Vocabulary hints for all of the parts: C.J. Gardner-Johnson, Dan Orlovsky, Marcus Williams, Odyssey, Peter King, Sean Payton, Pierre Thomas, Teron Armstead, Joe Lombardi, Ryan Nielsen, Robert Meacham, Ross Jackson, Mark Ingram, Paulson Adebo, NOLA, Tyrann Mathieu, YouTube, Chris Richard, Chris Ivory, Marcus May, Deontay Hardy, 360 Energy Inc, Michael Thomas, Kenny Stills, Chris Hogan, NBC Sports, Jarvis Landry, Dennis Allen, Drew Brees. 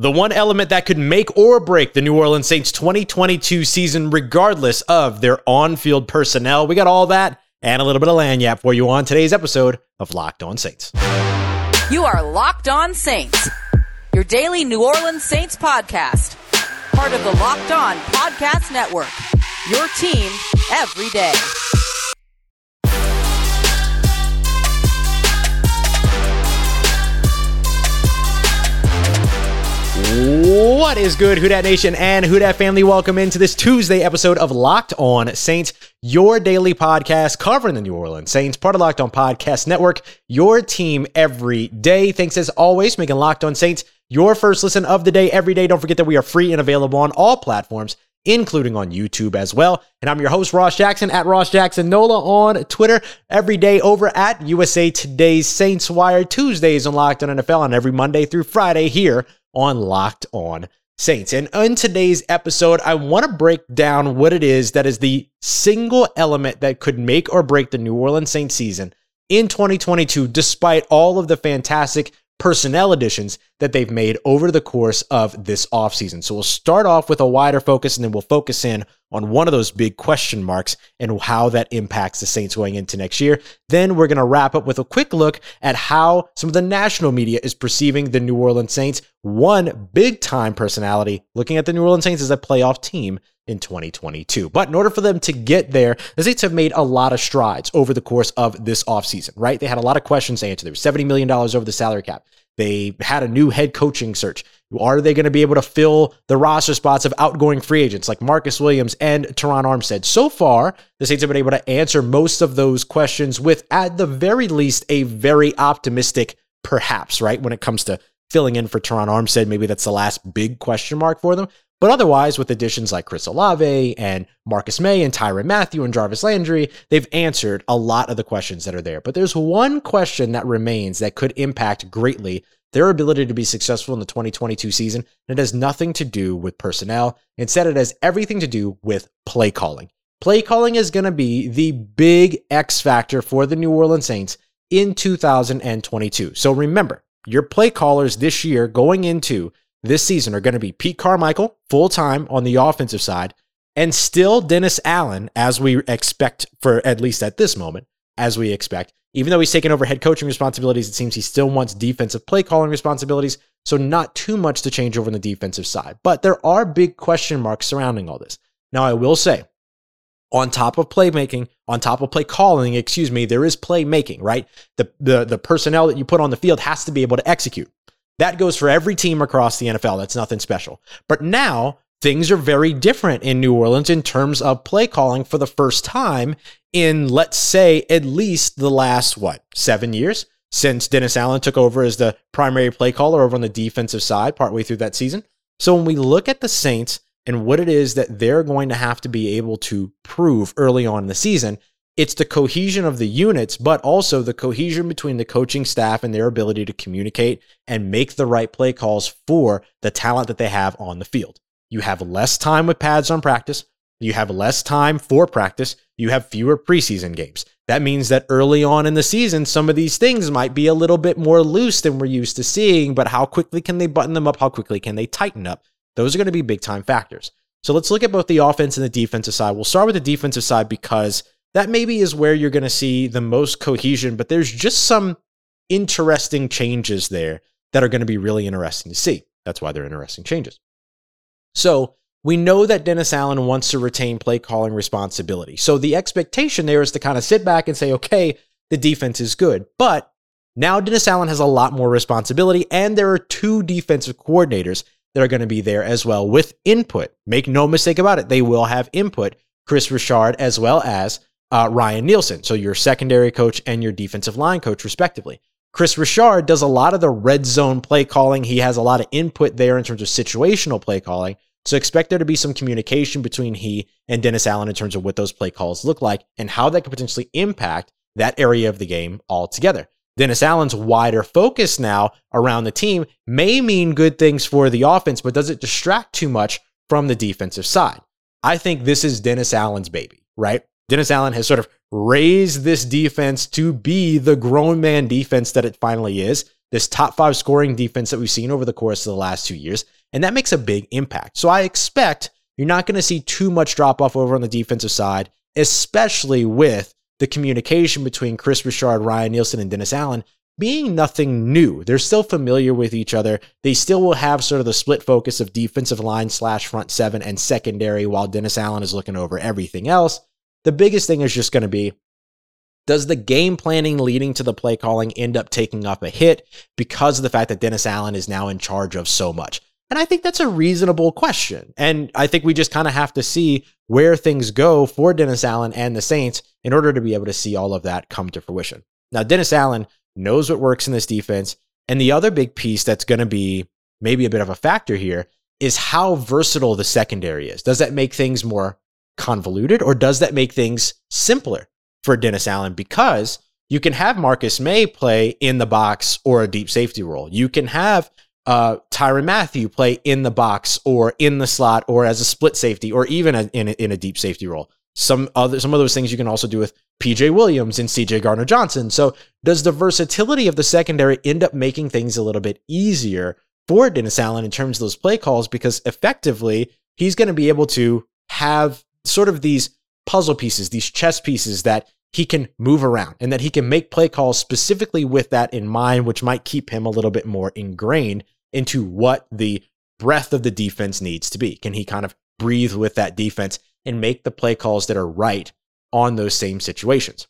The one element that could make or break the New Orleans Saints 2022 season, regardless of their on-field personnel. We got all that and a little bit of lagniappe for you on today's episode of Locked On Saints. You are Locked On Saints, your daily New Orleans Saints podcast, part of the Locked On Podcast Network, your team every day. What is good, Houdat Nation and Houdat family? Welcome into this Tuesday episode of Locked On Saints, your daily podcast covering the New Orleans Saints, part of Locked On Podcast Network, your team every day. Thanks as always for making Locked On Saints your first listen of the day every day. Don't forget that we are free and available on all platforms, including on YouTube as well. And I'm your host, Ross Jackson, at Ross Jackson Nola on Twitter, every day over at USA Today's Saints Wire, Tuesdays on Locked On NFL, and every Monday through Friday here on Locked On Saints. And in today's episode, I want to break down what it is that is the single element that could make or break the New Orleans Saints season in 2022, despite all of the fantastic personnel additions that they've made over the course of this offseason. So we'll start off with a wider focus, and then we'll focus in on one of those big question marks and how that impacts the Saints going into next year. Then we're going to wrap up with a quick look at how some of the national media is perceiving the New Orleans Saints, one big-time personality looking at the New Orleans Saints as a playoff team in 2022. But in order for them to get there, the Saints have made a lot of strides over the course of this offseason, right? They had a lot of questions to answer. There was $70 million over the salary cap. They had a new head coaching search. Are they going to be able to fill the roster spots of outgoing free agents like Marcus Williams and Teron Armstead? So far, the Saints have been able to answer most of those questions with, at the very least, a very optimistic perhaps, right? When it comes to filling in for Teron Armstead, maybe that's the last big question mark for them. But otherwise, with additions like Chris Olave and Marcus May and Tyrann Mathieu and Jarvis Landry, they've answered a lot of the questions that are there. But there's one question that remains that could impact greatly their ability to be successful in the 2022 season, and it has nothing to do with personnel. Instead, it has everything to do with play calling. Play calling is going to be the big X factor for the New Orleans Saints in 2022. So remember, your play callers this year going into this season are going to be Pete Carmichael, full-time on the offensive side, and still Dennis Allen, as we expect, for at least at this moment, as we expect. Even though he's taken over head coaching responsibilities, it seems he still wants defensive play-calling responsibilities, so not too much to change over on the defensive side. But there are big question marks surrounding all this. Now, I will say, on top of play calling, there is playmaking, right? The personnel that you put on the field has to be able to execute. That goes for every team across the NFL. That's nothing special. But now things are very different in New Orleans in terms of play calling for the first time in, let's say, at least the last, 7 years since Dennis Allen took over as the primary play caller over on the defensive side partway through that season. So when we look at the Saints and what it is that they're going to have to be able to prove early on in the season, it's the cohesion of the units, but also the cohesion between the coaching staff and their ability to communicate and make the right play calls for the talent that they have on the field. You have less time with pads on practice. You have less time for practice. You have fewer preseason games. That means that early on in the season, some of these things might be a little bit more loose than we're used to seeing, but how quickly can they button them up? How quickly can they tighten up? Those are going to be big time factors. So let's look at both the offense and the defensive side. We'll start with the defensive side because that maybe is where you're going to see the most cohesion, but there's just some interesting changes there that are going to be really interesting to see. That's why they're interesting changes. So we know that Dennis Allen wants to retain play calling responsibility. So the expectation there is to kind of sit back and say, okay, the defense is good, but now Dennis Allen has a lot more responsibility, and there are two defensive coordinators that are going to be there as well with input. Make no mistake about it. They will have input. Chris Richard, as well as Ryan Nielsen. So your secondary coach and your defensive line coach, respectively. Chris Richard does a lot of the red zone play calling. He has a lot of input there in terms of situational play calling. So expect there to be some communication between he and Dennis Allen in terms of what those play calls look like and how that could potentially impact that area of the game altogether. Dennis Allen's wider focus now around the team may mean good things for the offense, but does it distract too much from the defensive side? I think this is Dennis Allen's baby, right? Dennis Allen has sort of raised this defense to be the grown man defense that it finally is. this top five scoring defense that we've seen over the course of the last 2 years, and that makes a big impact. So I expect you're not going to see too much drop-off over on the defensive side, especially with the communication between Chris Richard, Ryan Nielsen, and Dennis Allen being nothing new. They're still familiar with each other. They still will have sort of the split focus of defensive line / front seven and secondary while Dennis Allen is looking over everything else. The biggest thing is just going to be, does the game planning leading to the play calling end up taking up a hit because of the fact that Dennis Allen is now in charge of so much? And I think that's a reasonable question. And I think we just kind of have to see where things go for Dennis Allen and the Saints in order to be able to see all of that come to fruition. Now, Dennis Allen knows what works in this defense. And the other big piece that's going to be maybe a bit of a factor here is how versatile the secondary is. Does that make things more convoluted, or does that make things simpler for Dennis Allen? Because you can have Marcus May play in the box or a deep safety role. You can have Tyrann Mathieu play in the box or in the slot or as a split safety or even in a deep safety role. Some of those things you can also do with P.J. Williams and C.J. Gardner-Johnson. So does the versatility of the secondary end up making things a little bit easier for Dennis Allen in terms of those play calls? Because effectively, he's going to be able to have sort of these puzzle pieces, these chess pieces that he can move around and that he can make play calls specifically with that in mind, which might keep him a little bit more ingrained into what the breadth of the defense needs to be. Can he kind of breathe with that defense and make the play calls that are right on those same situations?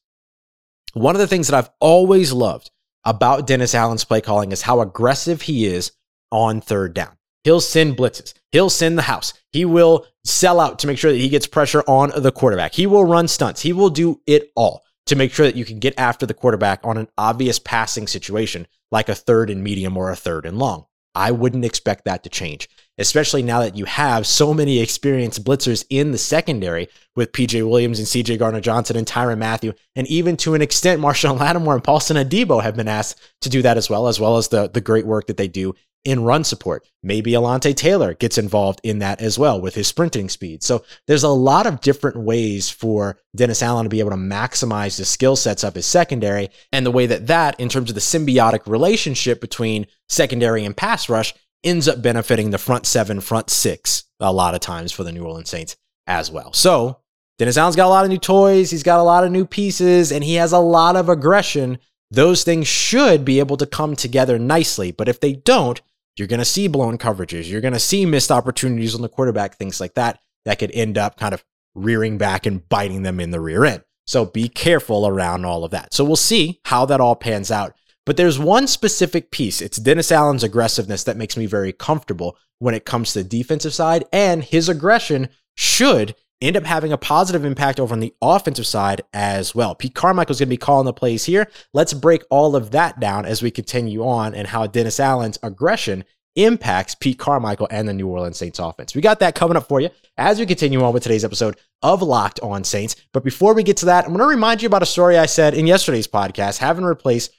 One of the things that I've always loved about Dennis Allen's play calling is how aggressive he is on third down. He'll send blitzes. He'll send the house. He will sell out to make sure that he gets pressure on the quarterback. He will run stunts. He will do it all to make sure that you can get after the quarterback on an obvious passing situation, like a third and medium or a third and long. I wouldn't expect that to change, especially now that you have so many experienced blitzers in the secondary with P.J. Williams and C.J. Gardner-Johnson and Tyrann Mathieu, and even to an extent, Marshawn Lattimore and Paulson Adebo have been asked to do that as well as the great work that they do in run support. Maybe Alante Taylor gets involved in that as well with his sprinting speed. So there's a lot of different ways for Dennis Allen to be able to maximize the skill sets of his secondary, and the way that in terms of the symbiotic relationship between secondary and pass rush ends up benefiting the front seven, front six a lot of times for the New Orleans Saints as well. So Dennis Allen's got a lot of new toys. He's got a lot of new pieces, and he has a lot of aggression. Those things should be able to come together nicely, but if they don't, you're going to see blown coverages. You're going to see missed opportunities on the quarterback, things like that, that could end up kind of rearing back and biting them in the rear end. So be careful around all of that. So we'll see how that all pans out. But there's one specific piece. It's Dennis Allen's aggressiveness that makes me very comfortable when it comes to the defensive side, and his aggression should end up having a positive impact over on the offensive side as well. Pete Carmichael's going to be calling the plays here. Let's break all of that down as we continue on and how Dennis Allen's aggression impacts Pete Carmichael and the New Orleans Saints offense. We got that coming up for you as we continue on with today's episode of Locked on Saints. But before we get to that, I'm going to remind you about a story I said in yesterday's podcast, having replaced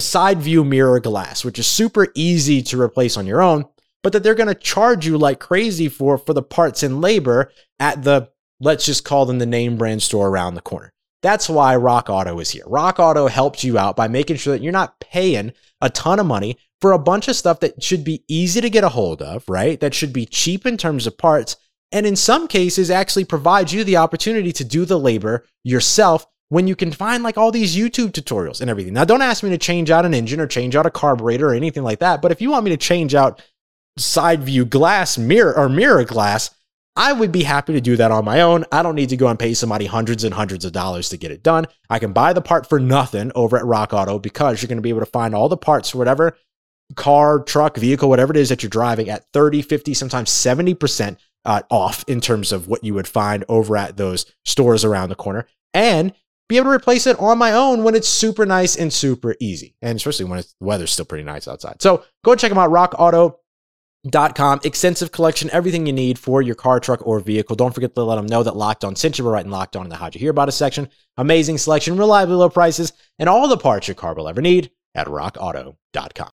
side view mirror glass, which is super easy to replace on your own, but that they're going to charge you like crazy for the parts and labor at the, let's just call them the name brand store around the corner. That's why Rock Auto is here. Rock Auto helps you out by making sure that you're not paying a ton of money for a bunch of stuff that should be easy to get a hold of, right? That should be cheap in terms of parts, and in some cases actually provides you the opportunity to do the labor yourself when you can find like all these YouTube tutorials and everything. Now, don't ask me to change out an engine or change out a carburetor or anything like that, but if you want me to change out side view glass mirror glass, I would be happy to do that on my own. I don't need to go and pay somebody hundreds and hundreds of dollars to get it done. I can buy the part for nothing over at Rock Auto, because you're going to be able to find all the parts for whatever car, truck, vehicle, whatever it is that you're driving at 30, 50, sometimes 70% off in terms of what you would find over at those stores around the corner, and be able to replace it on my own when it's super nice and super easy, and especially when the weather's still pretty nice outside. So go check them out, rockauto.com. Extensive collection, everything you need for your car, truck, or vehicle. Don't forget to let them know that Locked On sent you. We're writing Locked On in the How'd You Hear About Us section. Amazing selection, reliably low prices, and all the parts your car will ever need at rockauto.com.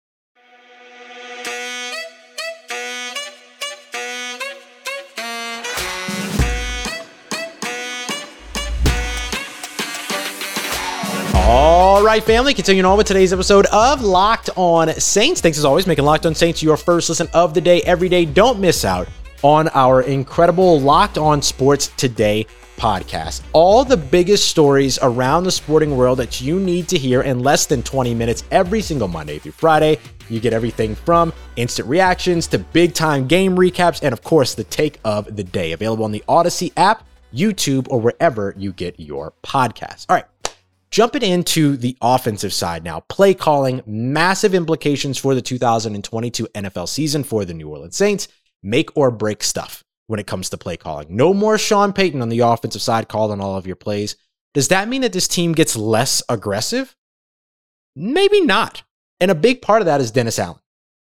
All All right, family, continuing on with today's episode of Locked on Saints. Thanks as always, making Locked on Saints your first listen of the day every day. Don't miss out on our incredible Locked on Sports Today podcast. All the biggest stories around the sporting world that you need to hear in less than 20 minutes every single Monday through Friday. You get everything from instant reactions to big-time game recaps and, of course, the take of the day. Available on the Odyssey app, YouTube, or wherever you get your podcasts. All right, jumping into the offensive side now. Play calling, massive implications for the 2022 NFL season for the New Orleans Saints. Make or break stuff when it comes to play calling. No more Sean Payton on the offensive side calling all of your plays. Does that mean that this team gets less aggressive? Maybe not. And a big part of that is Dennis Allen.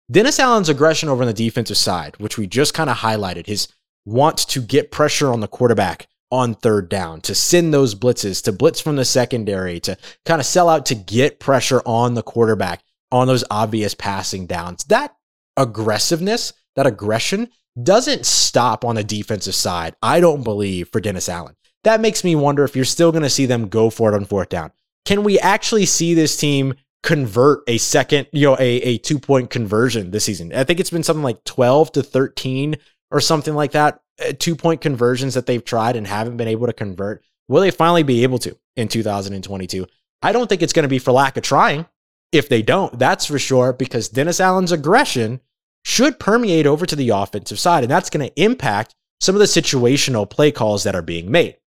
Dennis Allen's aggression over on the defensive side, which we just kind of highlighted, his want to get pressure on the quarterback on third down, to send those blitzes, to blitz from the secondary, to kind of sell out to get pressure on the quarterback on those obvious passing downs. That aggressiveness, that aggression doesn't stop on the defensive side, I don't believe, for Dennis Allen. That makes me wonder if you're still going to see them go for it on fourth down. Can we actually see this team convert a second, a two-point conversion this season? I think it's been something like 12 to 13 or something like that, two-point conversions that they've tried and haven't been able to convert. Will they finally be able to in 2022? I don't think it's going to be for lack of trying if they don't. That's for sure, because Dennis Allen's aggression should permeate over to the offensive side, and that's going to impact some of the situational play calls that are being made.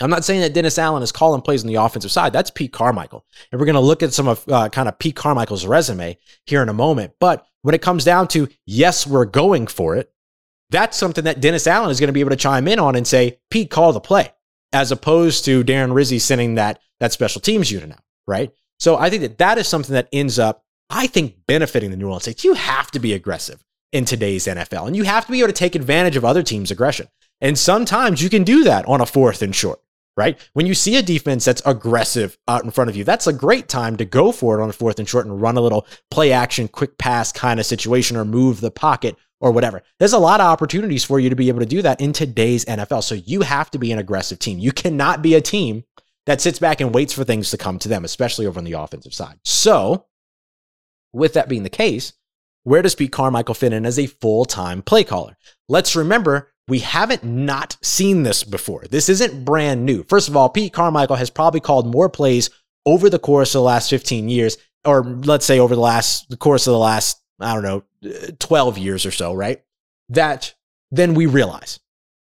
I'm not saying that Dennis Allen is calling plays on the offensive side. That's Pete Carmichael, and we're going to look at some of kind of Pete Carmichael's resume here in a moment. But when it comes down to, yes, we're going for it, that's something that Dennis Allen is going to be able to chime in on and say, Pete, call the play, as opposed to Darren Rizzi sending that special teams unit out, right? So I think that is something that ends up, I think, benefiting the New Orleans Saints. You have to be aggressive in today's NFL, and you have to be able to take advantage of other teams' aggression. And sometimes you can do that on a fourth and short, right? When you see a defense that's aggressive out in front of you, that's a great time to go for it on a fourth and short and run a little play action, quick pass kind of situation, or move the pocket or whatever. There's a lot of opportunities for you to be able to do that in today's NFL. So you have to be an aggressive team. You cannot be a team that sits back and waits for things to come to them, especially over on the offensive side. So with that being the case, where does Pete Carmichael fit in as a full-time play caller? Let's remember, we haven't not seen this before. This isn't brand new. First of all, Pete Carmichael has probably called more plays over the course of the last 15 years, or let's say over the course of the last, 12 years or so, right? That then we realize.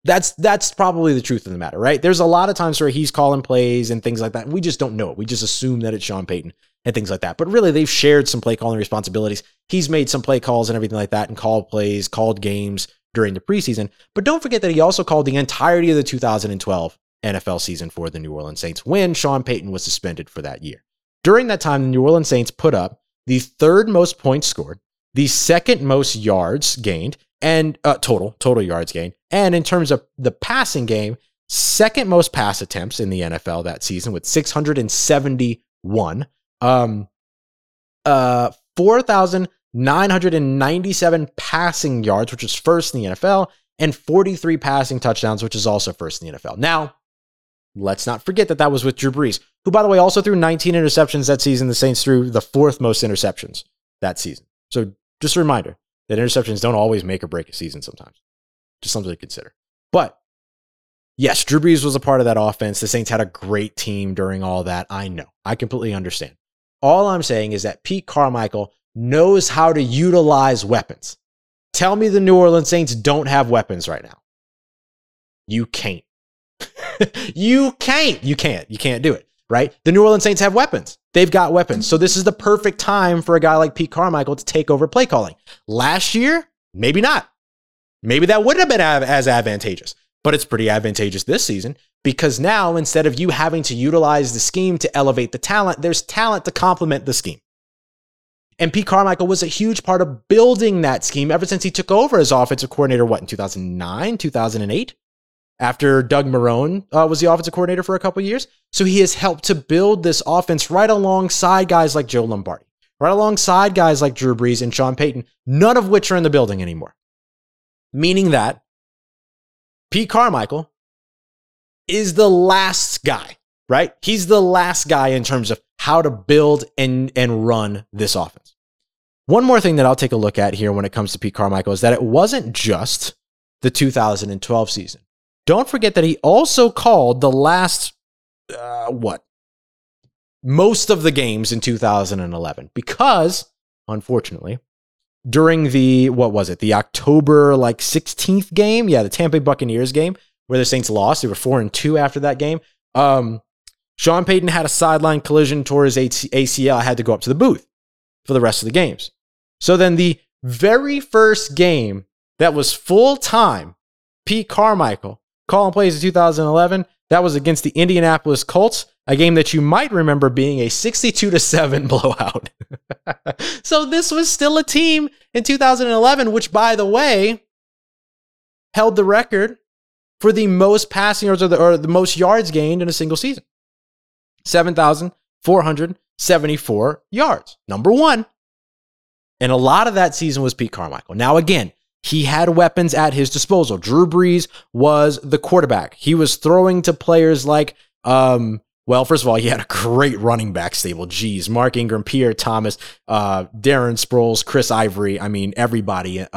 That's probably the truth of the matter, right? There's a lot of times where he's calling plays and things like that, and we just don't know it. We just assume that it's Sean Payton and things like that. But really, they've shared some play calling responsibilities. He's made some play calls and everything like that, and called plays, called games during the preseason. But don't forget that he also called the entirety of the 2012 NFL season for the New Orleans Saints when Sean Payton was suspended for that year. During that time, the New Orleans Saints put up the third most points scored, the second most yards gained, and total yards gained. And in terms of the passing game, second most pass attempts in the NFL that season with 671. 4,997 passing yards, which is first in the NFL, and 43 passing touchdowns, which is also first in the NFL. Now, let's not forget that was with Drew Brees, who, by the way, also threw 19 interceptions that season. The Saints threw the fourth most interceptions that season. So just a reminder that interceptions don't always make or break a season sometimes. Just something to consider. But yes, Drew Brees was a part of that offense. The Saints had a great team during all that. I know. I completely understand. All I'm saying is that Pete Carmichael knows how to utilize weapons. Tell me the New Orleans Saints don't have weapons right now. You can't. You can't do it, right? The New Orleans Saints have weapons. They've got weapons. So this is the perfect time for a guy like Pete Carmichael to take over play calling. Last year, maybe not. Maybe that wouldn't have been as advantageous, but it's pretty advantageous this season, because now instead of you having to utilize the scheme to elevate the talent, there's talent to complement the scheme. And Pete Carmichael was a huge part of building that scheme ever since he took over as offensive coordinator, in 2009, 2008, after Doug Marrone was the offensive coordinator for a couple of years. So he has helped to build this offense right alongside guys like Joe Lombardi, right alongside guys like Drew Brees and Sean Payton, none of which are in the building anymore. Meaning that Pete Carmichael is the last guy, right? He's the last guy in terms of how to build and run this offense. One more thing that I'll take a look at here when it comes to Pete Carmichael is that it wasn't just the 2012 season. Don't forget that he also called the last, most of the games in 2011, because, unfortunately, during the October 16th game? Yeah, the Tampa Bay Buccaneers game where the Saints lost. They were 4-2 after that game. Sean Payton had a sideline collision, tore his ACL, had to go up to the booth for the rest of the games. So then the very first game that was full-time Pete Carmichael calling plays in 2011, that was against the Indianapolis Colts, a game that you might remember being a 62-7 blowout. So this was still a team in 2011, which, by the way, held the record for the most passing yards or the most yards gained in a single season. 7,474 yards, number one. And a lot of that season was Pete Carmichael. Now, again, he had weapons at his disposal. Drew Brees was the quarterback. He was throwing to players like, first of all, he had a great running back stable. Geez, Mark Ingram, Pierre Thomas, Darren Sproles, Chris Ivory. I mean, everybody in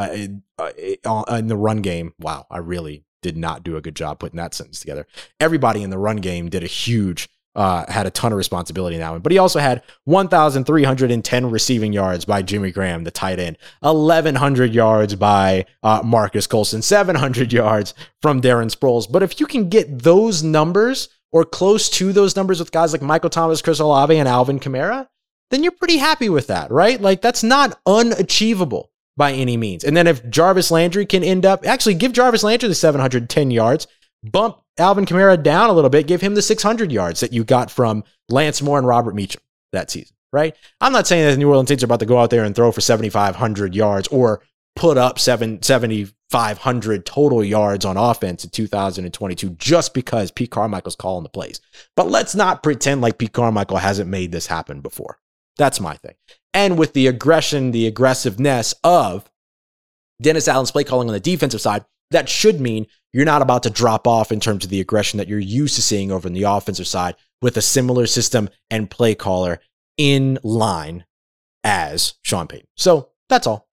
the run game. Wow, I really did not do a good job putting that sentence together. Everybody in the run game did a huge had a ton of responsibility in that one. But he also had 1,310 receiving yards by Jimmy Graham, the tight end, 1,100 yards by Marcus Colston, 700 yards from Darren Sproles. But if you can get those numbers or close to those numbers with guys like Michael Thomas, Chris Olave, and Alvin Kamara, then you're pretty happy with that, right? Like, that's not unachievable by any means. And then if Jarvis Landry can end up, actually give Jarvis Landry the 710 yards, bump Alvin Kamara down a little bit, give him the 600 yards that you got from Lance Moore and Robert Meacham that season, right? I'm not saying that the New Orleans Saints are about to go out there and throw for 7,500 yards or put up 7,500 total yards on offense in 2022 just because Pete Carmichael's calling the plays. But let's not pretend like Pete Carmichael hasn't made this happen before. That's my thing. And with the aggression, the aggressiveness of Dennis Allen's play calling on the defensive side, that should mean you're not about to drop off in terms of the aggression that you're used to seeing over on the offensive side with a similar system and play caller in line as Sean Payton. So that's all.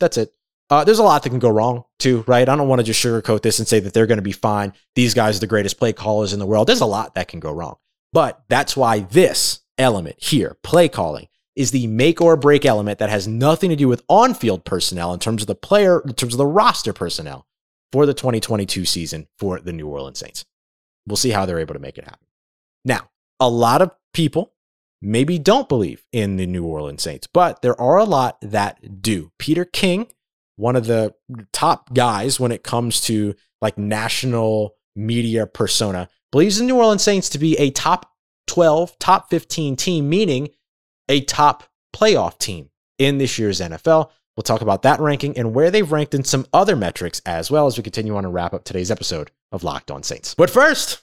That's it. There's a lot that can go wrong too, right? I don't want to just sugarcoat this and say that they're going to be fine. These guys are the greatest play callers in the world. There's a lot that can go wrong. But that's why this element here, play calling, is the make or break element that has nothing to do with on-field personnel in terms of the player, in terms of the roster personnel for the 2022 season for the New Orleans Saints. We'll see how they're able to make it happen. Now, a lot of people maybe don't believe in the New Orleans Saints, but there are a lot that do. Peter King, one of the top guys when it comes to national media persona, believes the New Orleans Saints to be a top 12, top 15 team, meaning a top playoff team in this year's NFL. We'll talk about that ranking and where they've ranked in some other metrics as well as we continue on and wrap up today's episode of Locked on Saints. But first,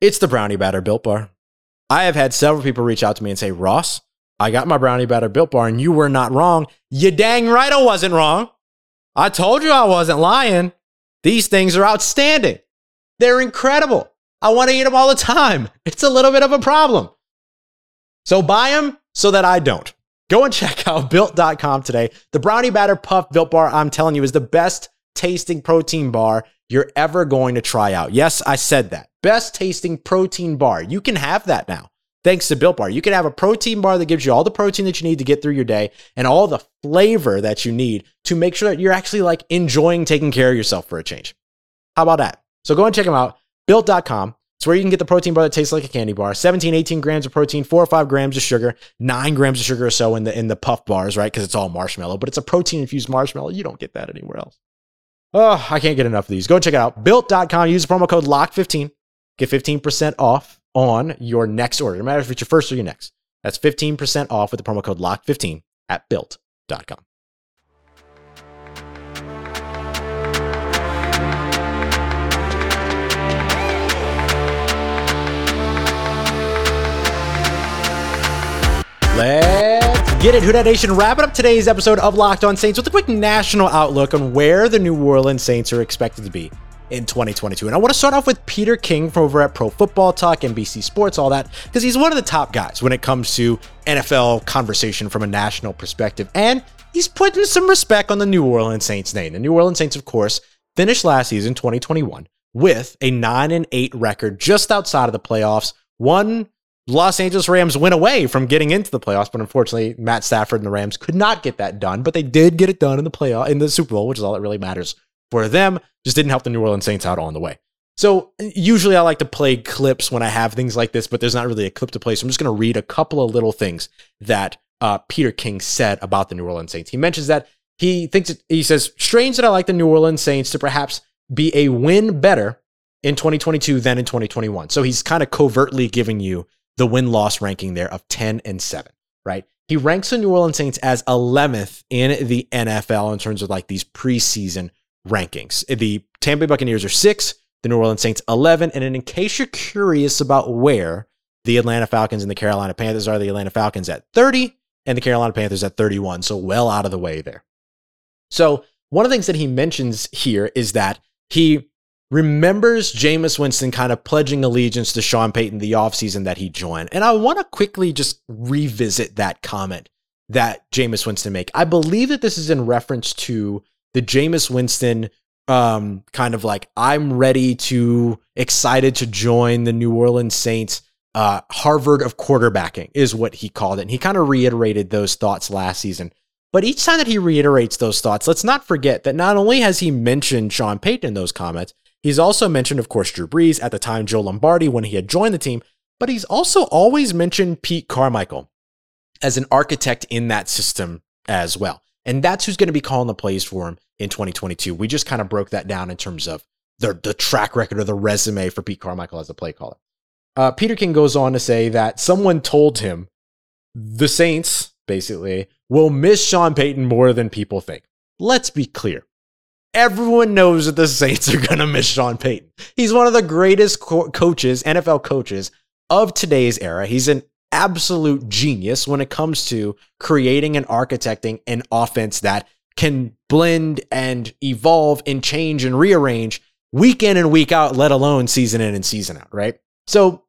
it's the Brownie Batter Built Bar. I have had several people reach out to me and say, Ross, I got my Brownie Batter Built Bar and you were not wrong. You dang right I wasn't wrong. I told you I wasn't lying. These things are outstanding. They're incredible. I want to eat them all the time. It's a little bit of a problem. So buy them so that I don't. Go and check out Built.com today. The Brownie Batter Puff Built Bar, I'm telling you, is the best tasting protein bar you're ever going to try out. Yes, I said that. Best tasting protein bar. You can have that now, thanks to Built Bar. You can have a protein bar that gives you all the protein that you need to get through your day and all the flavor that you need to make sure that you're actually enjoying taking care of yourself for a change. How about that? So go and check them out. Built.com. It's where you can get the protein bar that tastes like a candy bar. 17, 18 grams of protein, 4 or 5 grams of sugar, 9 grams of sugar or so in the puff bars, right? Because it's all marshmallow, but it's a protein-infused marshmallow. You don't get that anywhere else. Oh, I can't get enough of these. Go check it out. Built.com. Use the promo code LOCK15. Get 15% off on your next order. No matter if it's your first or your next. That's 15% off with the promo code LOCK15 at Built.com. Let's get it, Houdat Nation. Wrapping up today's episode of Locked on Saints with a quick national outlook on where the New Orleans Saints are expected to be in 2022. And I want to start off with Peter King from over at Pro Football Talk, NBC Sports, all that, because he's one of the top guys when it comes to NFL conversation from a national perspective. And he's putting some respect on the New Orleans Saints name. The New Orleans Saints, of course, finished last season, 2021, with a 9-8 record just outside of the playoffs. One Los Angeles Rams win away from getting into the playoffs, but unfortunately, Matt Stafford and the Rams could not get that done, but they did get it done in the playoff, in the Super Bowl, which is all that really matters for them. Just didn't help the New Orleans Saints out on the way. So usually I like to play clips when I have things like this, but there's not really a clip to play. So I'm just going to read a couple of little things that Peter King said about the New Orleans Saints. He mentions that he thinks, he says, strange that I like the New Orleans Saints to perhaps be a win better in 2022 than in 2021. So he's kind of covertly giving you the win-loss ranking there of 10-7, right? He ranks the New Orleans Saints as 11th in the NFL in terms of like these preseason rankings. The Tampa Bay Buccaneers are 6, the New Orleans Saints 11, and in case you're curious about where the Atlanta Falcons and the Carolina Panthers are, the Atlanta Falcons at 30 and the Carolina Panthers at 31, so well out of the way there. So one of the things that he mentions here is that he remembers Jameis Winston kind of pledging allegiance to Sean Payton the offseason that he joined. And I want to quickly just revisit that comment that Jameis Winston made. I believe that this is in reference to the Jameis Winston kind of like, I'm ready to, excited to join the New Orleans Saints, Harvard of quarterbacking is what he called it. And he kind of reiterated those thoughts last season. But each time that he reiterates those thoughts, let's not forget that not only has he mentioned Sean Payton in those comments, he's also mentioned, of course, Drew Brees, at the time Joe Lombardi when he had joined the team, but he's also always mentioned Pete Carmichael as an architect in that system as well. And that's who's going to be calling the plays for him in 2022. We just kind of broke that down in terms of the track record or the resume for Pete Carmichael as a play caller. Peter King goes on to say that someone told him the Saints, basically, will miss Sean Payton more than people think. Let's be clear. Everyone knows that the Saints are going to miss Sean Payton. He's one of the greatest coaches, NFL coaches of today's era. He's an absolute genius when it comes to creating and architecting an offense that can blend and evolve and change and rearrange week in and week out, let alone season in and season out, right? So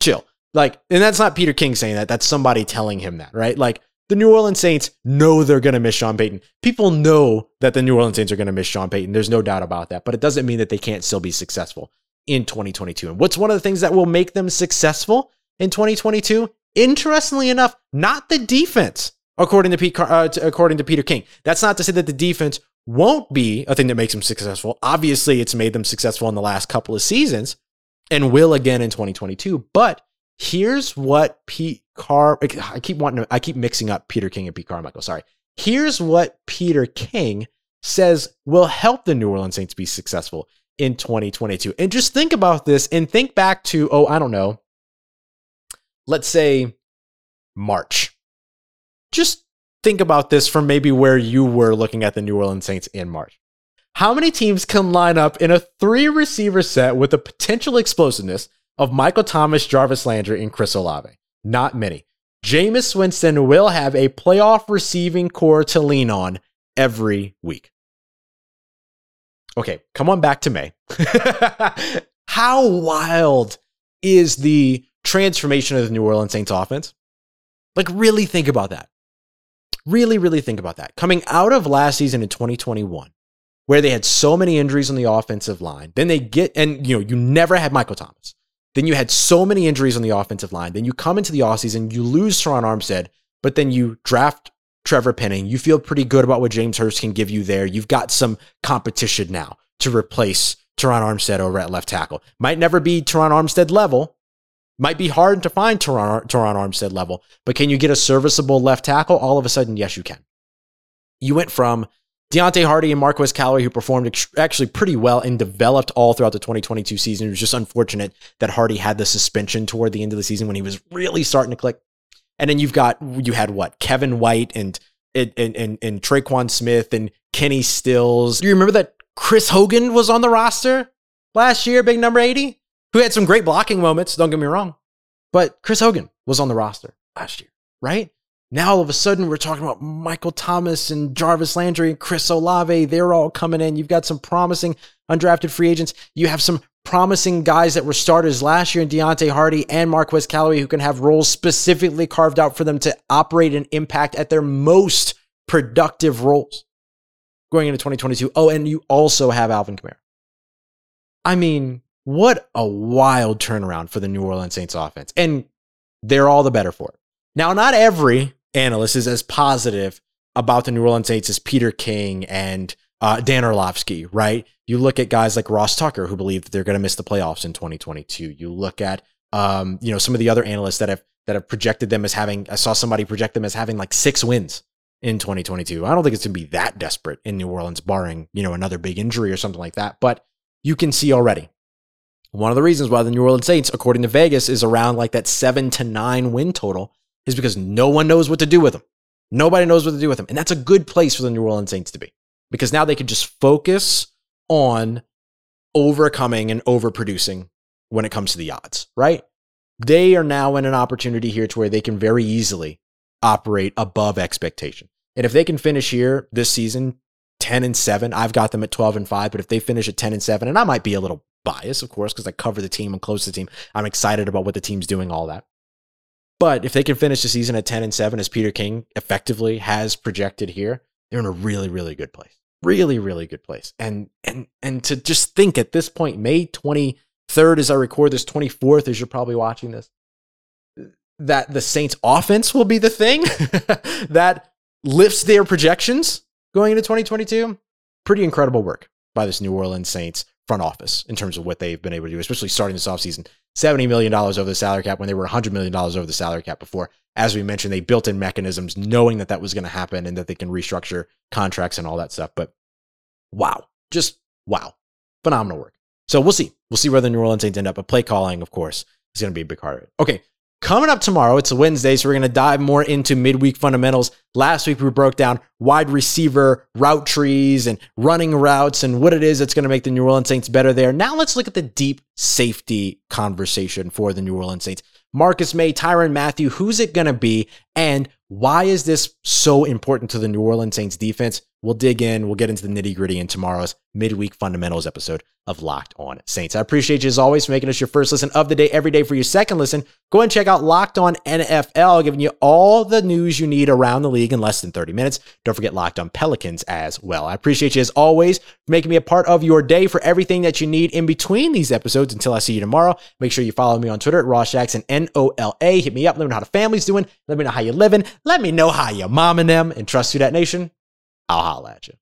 chill. Like, and that's not Peter King saying that. That's somebody telling him that, right? Like, the New Orleans Saints know they're going to miss Sean Payton. People know that the New Orleans Saints are going to miss Sean Payton. There's no doubt about that, but it doesn't mean that they can't still be successful in 2022. And what's one of the things that will make them successful in 2022? Interestingly enough, not the defense, according to Peter King. That's not to say that the defense won't be a thing that makes them successful. Obviously, it's made them successful in the last couple of seasons and will again in 2022, but here's what I keep mixing up Peter King and Pete Carmichael. Sorry. Here's what Peter King says will help the New Orleans Saints be successful in 2022. And just think about this and think back to, I don't know, let's say March. Just think about this from maybe where you were looking at the New Orleans Saints in March. How many teams can line up in a 3-receiver set with the potential explosiveness of Michael Thomas, Jarvis Landry, and Chris Olave? Not many. Jameis Winston will have a playoff receiving core to lean on every week. Okay, come on back to May. How wild is the transformation of the New Orleans Saints offense? Like, really think about that. Really, really think about that. Coming out of last season in 2021, where they had so many injuries on the offensive line, then they get, and you never had Michael Thomas. Then you had so many injuries on the offensive line. Then you come into the offseason, you lose Teron Armstead, but then you draft Trevor Penning. You feel pretty good about what James Hurst can give you there. You've got some competition now to replace Teron Armstead over at left tackle. Might never be Teron Armstead level. Might be hard to find Teron Armstead level, but can you get a serviceable left tackle? All of a sudden, yes, you can. You went from Deontay Hardy and Marquez Callaway, who performed actually pretty well and developed all throughout the 2022 season. It was just unfortunate that Hardy had the suspension toward the end of the season when he was really starting to click. And then you had Kevin White and Traquan Smith and Kenny Stills. Do you remember that Chris Hogan was on the roster last year, big number 80, who had some great blocking moments, don't get me wrong, but Chris Hogan was on the roster last year, right? Now all of a sudden we're talking about Michael Thomas and Jarvis Landry and Chris Olave. They're all coming in. You've got some promising undrafted free agents. You have some promising guys that were starters last year in Deontay Hardy and Marquez Callaway who can have roles specifically carved out for them to operate and impact at their most productive roles going into 2022. Oh, and you also have Alvin Kamara. I mean, what a wild turnaround for the New Orleans Saints offense. And they're all the better for it. Now, not every analyst is as positive about the New Orleans Saints as Peter King and Dan Orlovsky, right? You look at guys like Ross Tucker, who believe that they're going to miss the playoffs in 2022. You look at, some of the other analysts that have projected them as having, I saw somebody project them as having like 6 wins in 2022. I don't think it's going to be that desperate in New Orleans, barring, another big injury or something like that. But you can see already one of the reasons why the New Orleans Saints, according to Vegas, is around like that 7 to 9 win total is because no one knows what to do with them. Nobody knows what to do with them. And that's a good place for the New Orleans Saints to be because now they can just focus on overcoming and overproducing when it comes to the odds, right? They are now in an opportunity here to where they can very easily operate above expectation. And if they can finish here this season 10-7, I've got them at 12-5, but if they finish at 10-7, and I might be a little biased, of course, because I cover the team and close the team. I'm excited about what the team's doing, all that. But if they can finish the season at 10-7, as Peter King effectively has projected here, they're in a really, really good place. Really, really good place. And to just think at this point, May 23rd as I record this, 24th as you're probably watching this, that the Saints offense will be the thing that lifts their projections going into 2022. Pretty incredible work by this New Orleans Saints front office in terms of what they've been able to do, especially starting this offseason. $70 million over the salary cap when they were $100 million over the salary cap before. As we mentioned, they built in mechanisms knowing that that was going to happen and that they can restructure contracts and all that stuff. But wow, just wow. Phenomenal work. So we'll see. We'll see where the New Orleans Saints end up. But play calling, of course, is going to be a big part of it. Okay. Coming up tomorrow, it's a Wednesday, so we're going to dive more into midweek fundamentals. Last week, we broke down wide receiver route trees and running routes and what it is that's going to make the New Orleans Saints better there. Now let's look at the deep safety conversation for the New Orleans Saints. Marcus May, Tyrann Mathieu, who's it going to be? And why is this so important to the New Orleans Saints defense? We'll dig in. We'll get into the nitty-gritty in tomorrow's midweek fundamentals episode of Locked On Saints. I appreciate you as always for making us your first listen of the day every day. For your second listen, go and check out Locked On NFL, giving you all the news you need around the league in less than 30 minutes. Don't forget Locked On Pelicans as well. I appreciate you as always for making me a part of your day for everything that you need in between these episodes. Until I see you tomorrow, make sure you follow me on Twitter at Ross Jackson, NOLA. Hit me up. Let me know how the family's doing. Let me know how you're living. Let me know how your mom and them. And trust you, that nation. I'll holla at you.